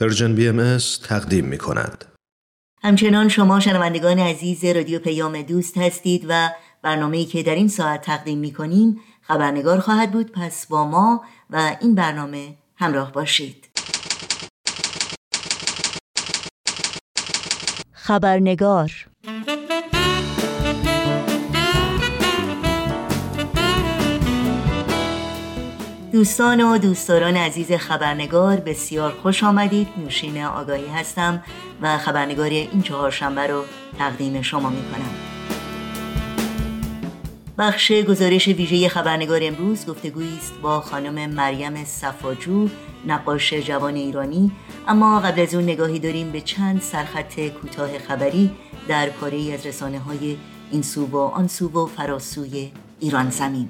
پرژن BMS تقدیم می‌کند. همچنان شما شنوندگان عزیز رادیو پیام دوست هستید و برنامه‌ای که در این ساعت تقدیم می‌کنیم خبرنگار خواهد بود، پس با ما و این برنامه همراه باشید. خبرنگار. دوستان و دوستداران عزیز خبرنگار، بسیار خوش آمدید. نوشین آگاهی هستم و خبرنگار این چهارشنبه رو تقدیم شما می کنم. بخش گزارش ویژه خبرنگار امروز گفتگویی است با خانم مریم صفاجو، نقاش جوان ایرانی، اما قبل از اون نگاهی داریم به چند سرخط کوتاه خبری در پاره‌ای از رسانه‌های این سو و آن سو و فراسوی ایران زمین.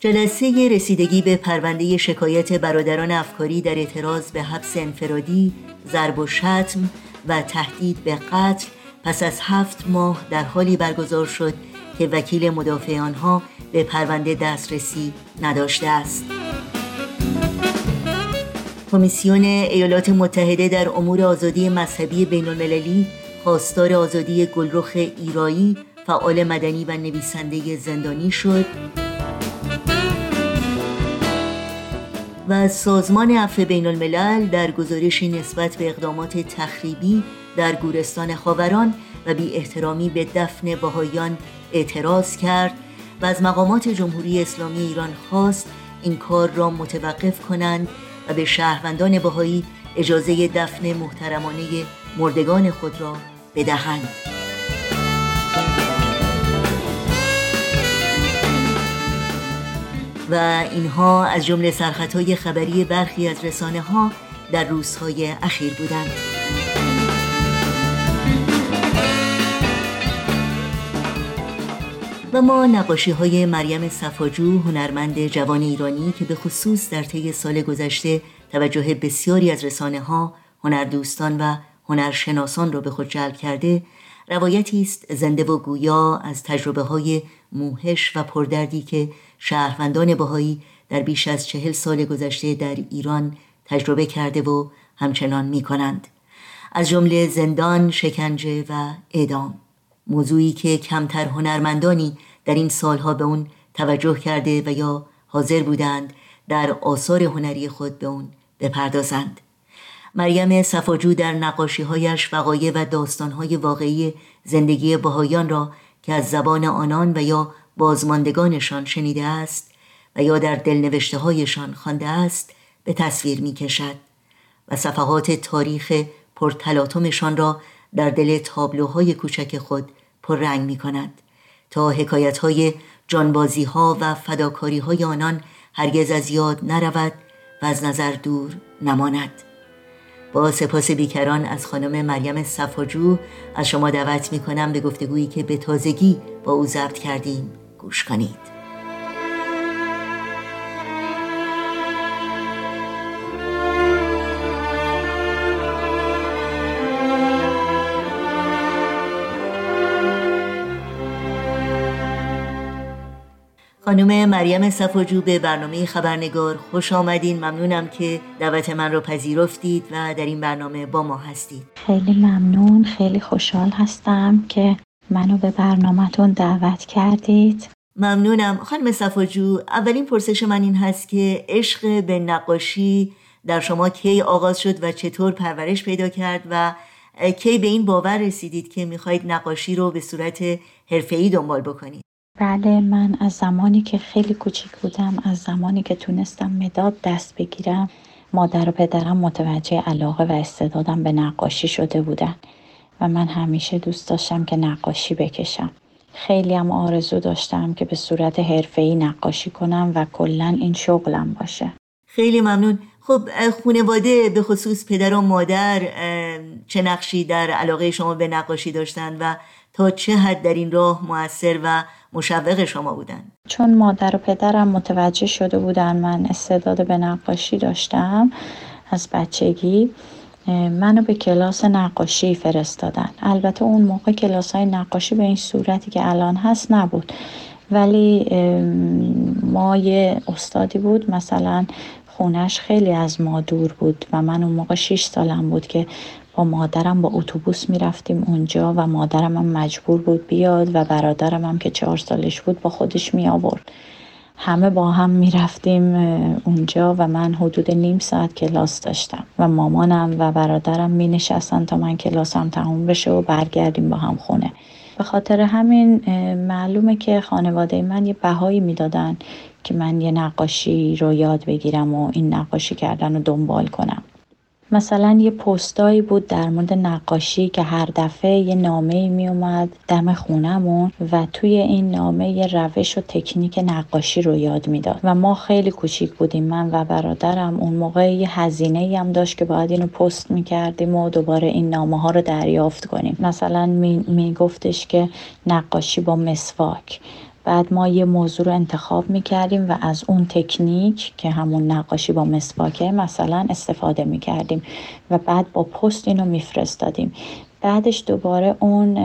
جلسه رسیدگی به پرونده شکایت برادران افکاری در اعتراض به حبس انفرادی، ضرب و شتم و تهدید به قتل پس از 7 ماه در حالی برگزار شد که وکیل مدافع آنها به پرونده دسترسی نداشته است. کمیسیون ایالات متحده در امور آزادی مذهبی بین‌المللی خواستار آزادی گلرخ ایرانی، فعال مدنی و نویسنده زندانی شد. و سازمان عفو بین‌الملل در گزارشی نسبت به اقدامات تخریبی در گورستان خاوران و بی احترامی به دفن بهائیان اعتراض کرد و از مقامات جمهوری اسلامی ایران خواست این کار را متوقف کنند و به شهروندان بهائی اجازه دفن محترمانه مردگان خود را بدهند. و اینها از جمله سرخطهای خبری برخی از رسانه‌ها در روزهای اخیر بودند. و ما نقاشی‌های مریم صفاجو، هنرمند جوان ایرانی که به خصوص در طی سال گذشته توجه بسیاری از رسانه‌ها، هنردوستان و هنرشناسان را به خود جلب کرده، روایتی است زنده و گویا از تجربه‌های موهش و پردردی که شهروندان بهائی در بیش از 40 سال گذشته در ایران تجربه کرده و همچنان می کنند، از جمله زندان، شکنجه و اعدام، موضوعی که کمتر هنرمندانی در این سالها به اون توجه کرده و یا حاضر بودند در آثار هنری خود به اون بپردازند. مریم صفاجو در نقاشی‌هایش وقایع و داستان‌های واقعی زندگی بهائیان را که از زبان آنان و یا بازماندگانشان شنیده است و یا در دلنوشته‌هایشان خوانده است به تصویر می‌کشد و صفحات تاریخ پرتلاطمشان را در دل تابلوهای کوچک خود پررنگ می‌کند تا حکایت‌های جانبازی‌ها و فداکاری‌های آنان هرگز از یاد نرود و از نظر دور نماند. با سپاس بیکران از خانم مریم صفاجو از شما دعوت می‌کنم به گفتگویی که به تازگی با او ضبط کردیم گوش کنید. خانم مریم صفاجو به برنامه خبرنگار خوش آمدین. ممنونم که دعوت من رو پذیرفتید و در این برنامه با ما هستید. خیلی ممنون، خیلی خوشحال هستم که منو به برنامه‌تون دعوت کردید. ممنونم. خانم صفاجو، اولین پرسش من این هست که عشق به نقاشی در شما کی آغاز شد و چطور پرورش پیدا کرد و کی به این باور رسیدید که می‌خواید نقاشی رو به صورت حرفه‌ای دنبال بکنید؟ بله، من از زمانی که خیلی کوچیک بودم، از زمانی که تونستم مداد دست بگیرم، مادر و پدرم متوجه علاقه و استعدادم به نقاشی شده بودن و من همیشه دوست داشتم که نقاشی بکشم. خیلی هم آرزو داشتم که به صورت حرفه‌ای نقاشی کنم و کلاً این شغلم باشه. خیلی ممنون. خب خانواده، به خصوص پدر و مادر، چه نقشی در علاقه شما به نقاشی داشتن و تا چه حد در این راه مؤثر و مشوق شما بودن؟ چون مادر و پدرم متوجه شده بودن من استعداد به نقاشی داشتم، از بچگی منو به کلاس نقاشی فرستادن. البته اون موقع کلاس‌های نقاشی به این صورتی که الان هست نبود ولی ما یه استادی بود مثلا خونش خیلی از ما دور بود و من اون موقع 6 سالم بود که با مادرم با اتوبوس میرفتیم اونجا و مادرم هم مجبور بود بیاد و برادرم هم که 4 سالش بود با خودش می آورد. همه با هم میرفتیم اونجا و من حدود نیم ساعت کلاس داشتم و مامانم و برادرم می نشستن تا من کلاسم تموم بشه و برگردیم با هم خونه. به خاطر همین معلومه که خانواده من یه بهایی میدادن که من یه نقاشی رو یاد بگیرم و این نقاشی کردن رو دنبال کنم. مثلا یه پستایی بود در مورد نقاشی که هر دفعه یه نامه‌ای می اومد دم خونمون و توی این نامه یه روش و تکنیک نقاشی رو یاد میداد و ما خیلی کوچیک بودیم، من و برادرم. اون موقع یه هزینه‌ای هم داشت که باید اینو پست می‌کردیم و دوباره این نامه‌ها رو دریافت کنیم. مثلا میگفتش که نقاشی با مسواک، بعد ما یه موضوع رو انتخاب میکردیم و از اون تکنیک که همون نقاشی با مسواکه مثلا استفاده میکردیم و بعد با پست اینو میفرستادیم. بعدش دوباره اون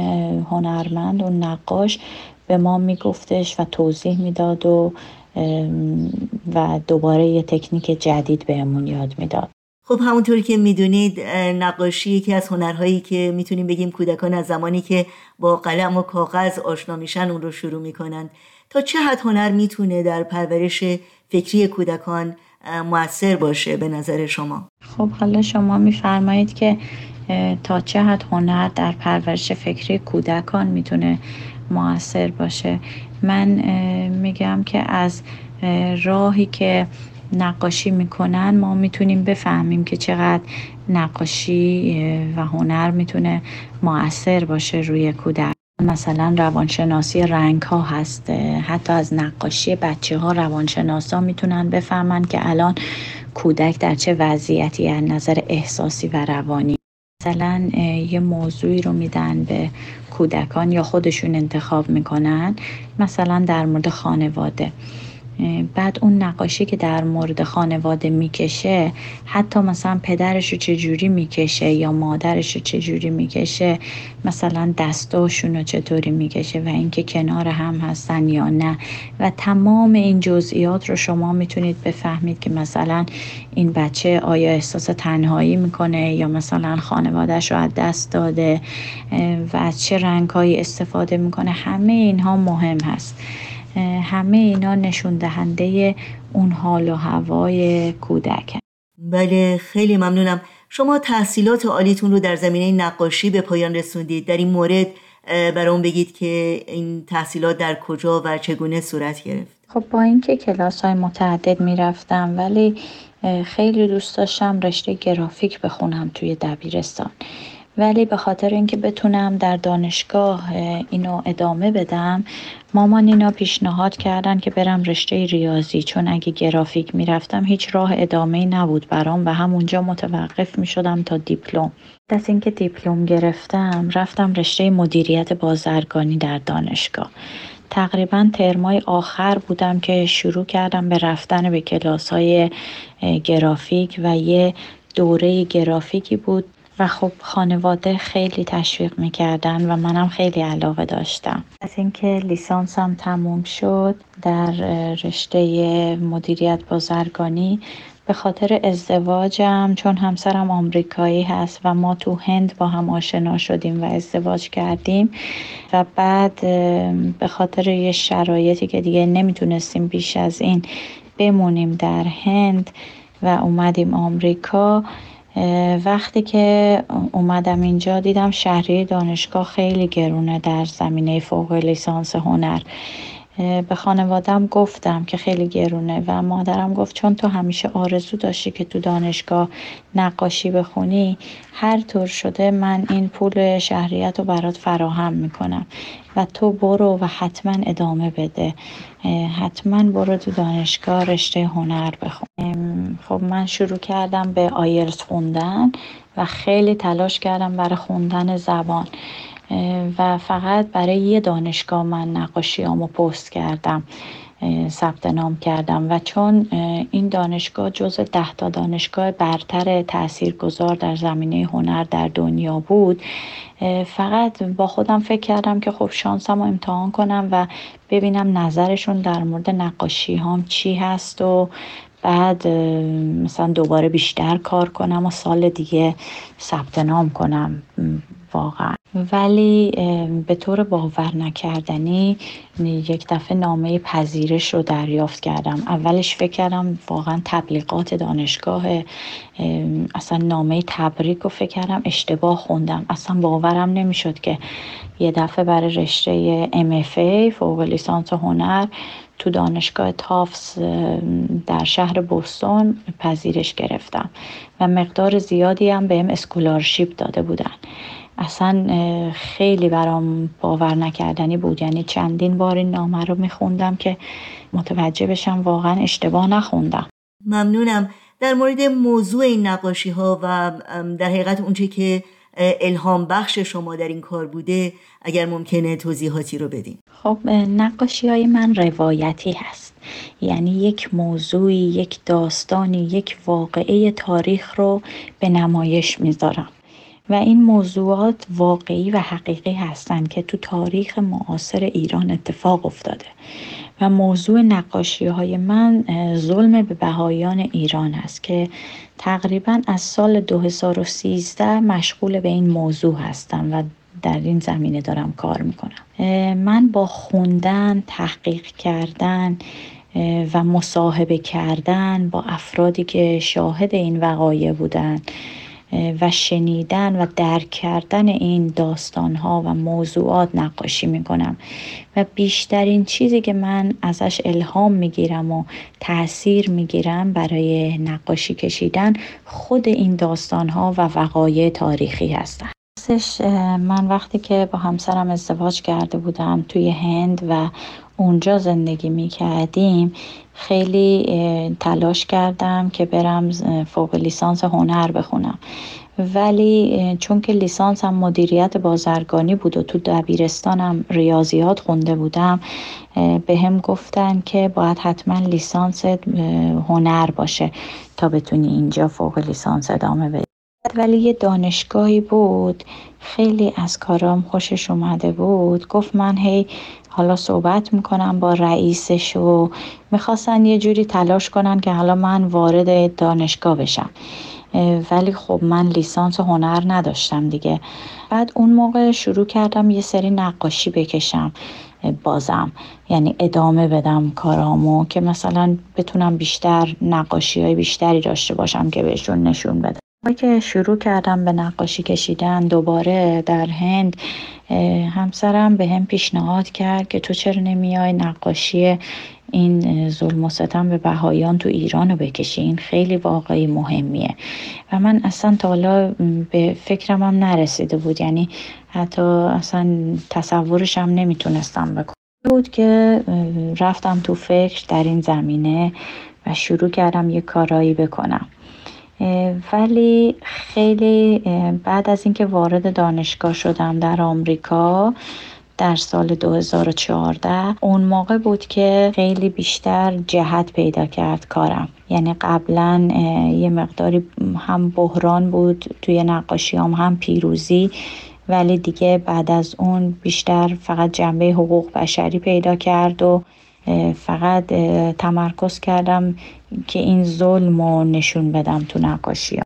هنرمند، اون نقاش به ما میگفتش و توضیح میداد و دوباره یه تکنیک جدید بهمون یاد میداد. خب همونطوری که میدونید نقاشی یکی از هنرهایی که میتونیم بگیم کودکان از زمانی که با قلم و کاغذ آشنا میشن اون رو شروع میکنن. تا چه حد هنر میتونه در پرورش فکری کودکان مؤثر باشه به نظر شما؟ خب حالا شما میفرمایید که تا چه حد هنر در پرورش فکری کودکان میتونه مؤثر باشه. من میگم که از راهی که نقاشی میکنن ما میتونیم بفهمیم که چقدر نقاشی و هنر میتونه مؤثر باشه روی کودک. مثلا روانشناسی رنگ ها هست، حتی از نقاشی بچه ها روانشناسا میتونن بفهمن که الان کودک در چه وضعیتی از نظر احساسی و روانی. مثلا یه موضوعی رو میدن به کودکان یا خودشون انتخاب میکنن، مثلا در مورد خانواده. بعد اون نقاشی که در مورد خانواده میکشه، حتی مثلا پدرشو چجوری میکشه یا مادرشو چجوری میکشه، مثلا دستاشونو چطوری میکشه و اینکه کنار هم هستن یا نه، و تمام این جزئیات رو شما میتونید بفهمید که مثلا این بچه آیا احساس تنهایی میکنه یا مثلا خانوادهشو از دست داده و از چه رنگهایی استفاده میکنه. همه اینها مهم هست، همه اینا نشون دهنده اون حال و هوای کودک. بله خیلی ممنونم. شما تحصیلات عالیتون رو در زمینه نقاشی به پایان رسوندید. در این مورد برام بگید که این تحصیلات در کجا و چگونه صورت گرفت؟ خب با اینکه کلاس‌های متعدد میرفتم ولی خیلی دوست داشتم رشته گرافیک بخونم توی دبیرستان، ولی به خاطر اینکه بتونم در دانشگاه اینو ادامه بدم مامان اینا پیشنهاد کردن که برم رشته ریاضی، چون اگه گرافیک میرفتم هیچ راه ادامه‌ای نبود برام و همونجا متوقف میشدم تا دیپلم. بعد از اینکه دیپلم گرفتم رفتم رشته مدیریت بازرگانی در دانشگاه. تقریبا ترمای آخر بودم که شروع کردم به رفتن به کلاس‌های گرافیک و یه دوره گرافیکی بود و خب خانواده خیلی تشویق میکردن و منم خیلی علاقه داشتم. از اینکه لیسانسم تموم شد در رشته مدیریت بازرگانی، به خاطر ازدواجم، چون همسرم آمریکایی هست و ما تو هند با هم آشنا شدیم و ازدواج کردیم و بعد به خاطر یه شرایطی که دیگه نمیتونستیم بیش از این بمونیم در هند و اومدیم آمریکا. وقتی که اومدم اینجا دیدم شهریه دانشگاه خیلی گرونه در زمینه فوق لیسانس هنر. به خانوادم گفتم که خیلی گرونه و مادرم گفت چون تو همیشه آرزو داشتی که تو دانشگاه نقاشی بخونی، هر طور شده من این پول شهریه رو برات فراهم میکنم و تو برو و حتما ادامه بده، حتما برو تو دانشگاه رشته هنر بخون. خب من شروع کردم به آیلتس خوندن و خیلی تلاش کردم برای خوندن زبان و فقط برای یه دانشگاه من نقاشیامو پست کردم ثبت نام کردم و چون این دانشگاه جزو 10 تا دانشگاه برتر تاثیرگذار در زمینه هنر در دنیا بود، فقط با خودم فکر کردم که خب شانسم رو امتحان کنم و ببینم نظرشون در مورد نقاشی هام چی هست و بعد مثلا دوباره بیشتر کار کنم و سال دیگه ثبت نام کنم واقعا. ولی به طور باور نکردنی یک دفعه نامه پذیرش رو دریافت کردم. اولش فکر کردم واقعا تبلیغات دانشگاه، اصلا نامه تبریک رو فکر کردم اشتباه خوندم، اصلا باورم نمیشد که یه دفعه برای رشته MFA فوق لیسانس هنر تو دانشگاه تافتس در شهر بوستون پذیرش گرفتم و مقدار زیادی هم بهم اسکولارشیپ داده بودن. اصلا خیلی برام باور نکردنی بود، یعنی چندین بار این نامه رو میخوندم که متوجه بشم واقعا اشتباه نخوندم. ممنونم. در مورد موضوع این نقاشی ها و در حقیقت اونچه که الهام بخش شما در این کار بوده اگر ممکنه توضیحاتی رو بدین. خب نقاشی های من روایتی هست، یعنی یک موضوعی، یک داستانی، یک واقعه تاریخ رو به نمایش میذارم و این موضوعات واقعی و حقیقی هستند که تو تاریخ معاصر ایران اتفاق افتاده و موضوع نقاشی‌های من ظلم به بهایان ایران است که تقریباً از سال 2013 مشغول به این موضوع هستم و در این زمینه دارم کار میکنم. من با خوندن، تحقیق کردن و مصاحبه کردن با افرادی که شاهد این وقایع بودند و شنیدن و درک کردن این داستان‌ها و موضوعات نقاشی می‌کنم و بیشترین چیزی که من ازش الهام می‌گیرم و تأثیر می‌گیرم برای نقاشی کشیدن خود این داستان‌ها و وقایع تاریخی هستند. من وقتی که با همسرم ازدواج کرده بودم توی هند و اونجا زندگی می‌کردیم، خیلی تلاش کردم که برم فوق لیسانس هنر بخونم، ولی چون که لیسانسم مدیریت بازرگانی بود و تو دبیرستانم ریاضیات خونده بودم به هم گفتن که باید حتما لیسانس هنر باشه تا بتونی اینجا فوق لیسانس ادامه بدی. ولی یه دانشگاهی بود خیلی از کارام خوشش اومده بود، گفت من هی حالا صحبت میکنم با رئیسش و میخواستن یه جوری تلاش کنن که حالا من وارد دانشگاه بشم، ولی خب من لیسانس هنر نداشتم دیگه. بعد اون موقع شروع کردم یه سری نقاشی بکشم بازم، یعنی ادامه بدم کارامو که مثلا بتونم بیشتر نقاشی های بیشتری داشته باشم که بهشون نشون بدم. وقتی که شروع کردم به نقاشی کشیدن دوباره در هند، همسرم به هم پیشنهاد کرد که تو چرا نمیای نقاشی این ظلم و ستم به بهایان تو ایران رو بکشی، این خیلی واقعی مهمیه و من اصلا تا حالا به فکرم هم نرسیده بود، یعنی حتی اصلا تصورشم نمیتونستم بکنم بود که رفتم تو فکر در این زمینه و شروع کردم یه کارایی بکنم. ولی خیلی بعد از اینکه وارد دانشگاه شدم در آمریکا در سال 2014 اون موقع بود که خیلی بیشتر جهت پیدا کرد کارم، یعنی قبلا یه مقداری هم بحران بود توی نقاشیام هم پیروزی، ولی دیگه بعد از اون بیشتر فقط جنبه حقوق بشری پیدا کرد و فقط تمرکز کردم که این ظلم رو نشون بدم تو نقاشی‌ها.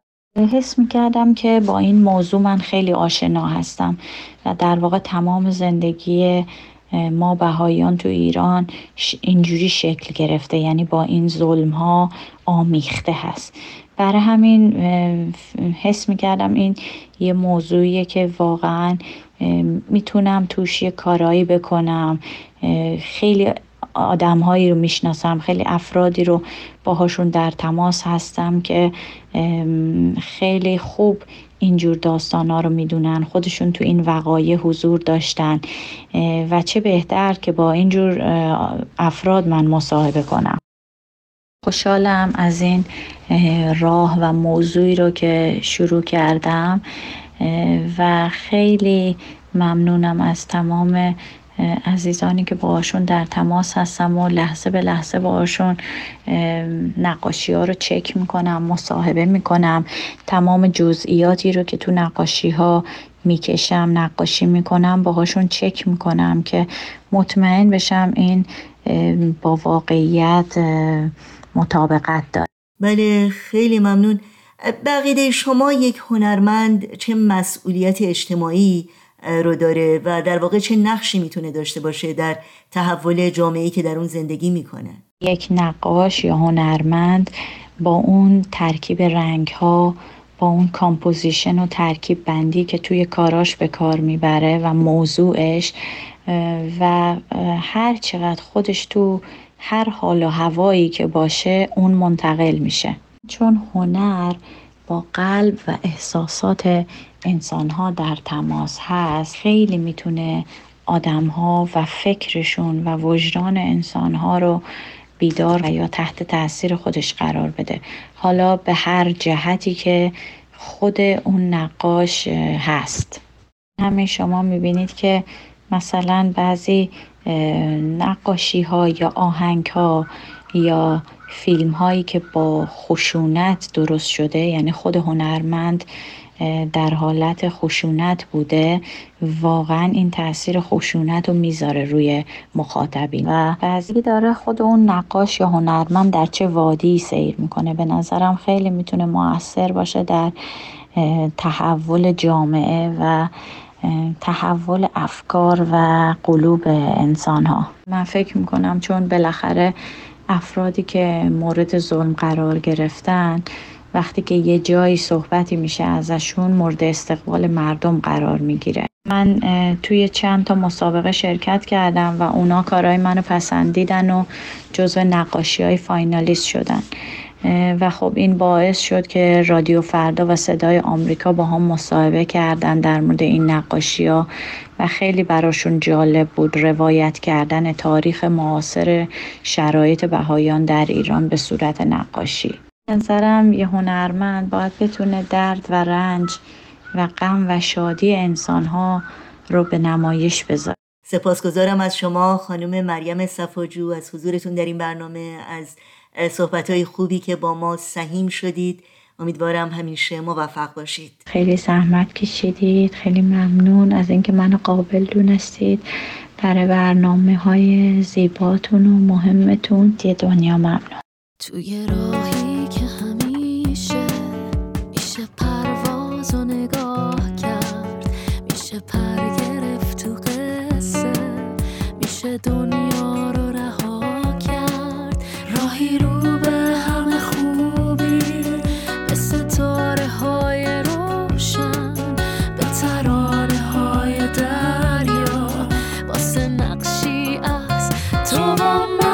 حس می‌کردم که با این موضوع من خیلی آشنا هستم و در واقع تمام زندگی ما بهایان تو ایران اینجوری شکل گرفته، یعنی با این ظلم‌ها آمیخته هست. برای همین حس می‌کردم این یه موضوعیه که واقعاً میتونم توش یه کارایی بکنم. خیلی آدم‌هایی رو میشناسم، خیلی افرادی رو باهاشون در تماس هستم که خیلی خوب اینجور داستانا رو میدونن، خودشون تو این وقایع حضور داشتن و چه بهتر که با اینجور افراد من مصاحبه کنم. خوشحالم از این راه و موضوعی رو که شروع کردم و خیلی ممنونم از تمام عزیزانی که باهاشون در تماس هستم و لحظه به لحظه باهاشون نقاشی ها رو چک میکنم، مصاحبه میکنم، تمام جزئیاتی رو که تو نقاشی ها میکشم، نقاشی میکنم، باهاشون چک میکنم که مطمئن بشم این با واقعیت مطابقت داره. بله، خیلی ممنون. بقیده شما یک هنرمند چه مسئولیت اجتماعی رو داره و در واقع چه نقشی میتونه داشته باشه در تحول جامعه‌ای که در اون زندگی میکنه؟ یک نقاش یا هنرمند با اون ترکیب رنگ‌ها، با اون کامپوزیشن و ترکیب بندی که توی کاراش به کار میبره و موضوعش و هر چقدر خودش تو هر حال و هوایی که باشه اون منتقل میشه، چون هنر با قلب و احساسات انسان‌ها در تماس هست. خیلی میتونه آدم‌ها و فکرشون و وجدان انسان‌ها رو بیدار و یا تحت تأثیر خودش قرار بده، حالا به هر جهتی که خود اون نقاش هست. همه شما میبینید که مثلا بعضی نقاشی‌ها یا آهنگ‌ها یا فیلم هایی که با خشونت درست شده، یعنی خود هنرمند در حالت خشونت بوده، واقعا این تاثیر خشونت رو میذاره روی مخاطبین و بعضی داره خود اون نقاش یا هنرمند در چه وادی سیر میکنه. به نظرم خیلی میتونه مؤثر باشه در تحول جامعه و تحول افکار و قلوب انسان ها. من فکر میکنم چون بالاخره افرادی که مورد ظلم قرار گرفتن وقتی که یه جایی صحبتی میشه ازشون مورد استقبال مردم قرار میگیره. من توی چند تا مسابقه شرکت کردم و اونا کارهای منو پسندیدن و جزو نقاشی‌های فاینالیست شدن و خب این باعث شد که رادیو فردا و صدای آمریکا با هم مصاحبه کردن در مورد این نقاشی‌ها و خیلی براشون جالب بود روایت کردن تاریخ معاصر شرایط بهایان در ایران به صورت نقاشی. نظرم یه هنرمند باید بتونه درد و رنج و غم و شادی انسان‌ها رو به نمایش بذاره. سپاسگزارم از شما خانم مریم صفاجو از حضورتون در این برنامه، از صحبت‌های خوبی که با ما سهیم شدید. امیدوارم همیشه موفق باشید. خیلی زحمت کشیدید، خیلی ممنون از اینکه منو قابل دونستید برای برنامه‌های زیباتون و مهمتون. یه دنیا ممنون. توی راهی که همیشه میشه پرواز و نگاه کرد، میشه پر گرفت تو قصه، میشه دنیا رو رها کرد. راهی رو به همه خوبی، به ستاره های روشن، به ترانه های دریا، واسه نقشی از تو با من.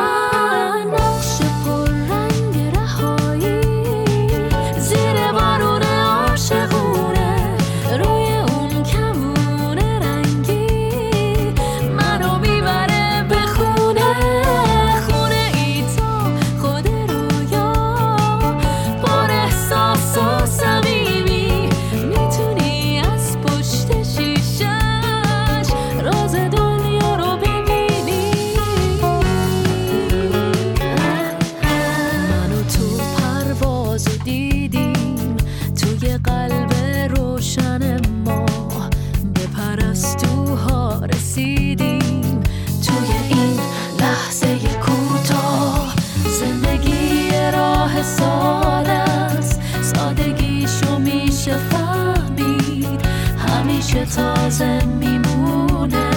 تازه میمونه،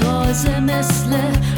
تازه مثل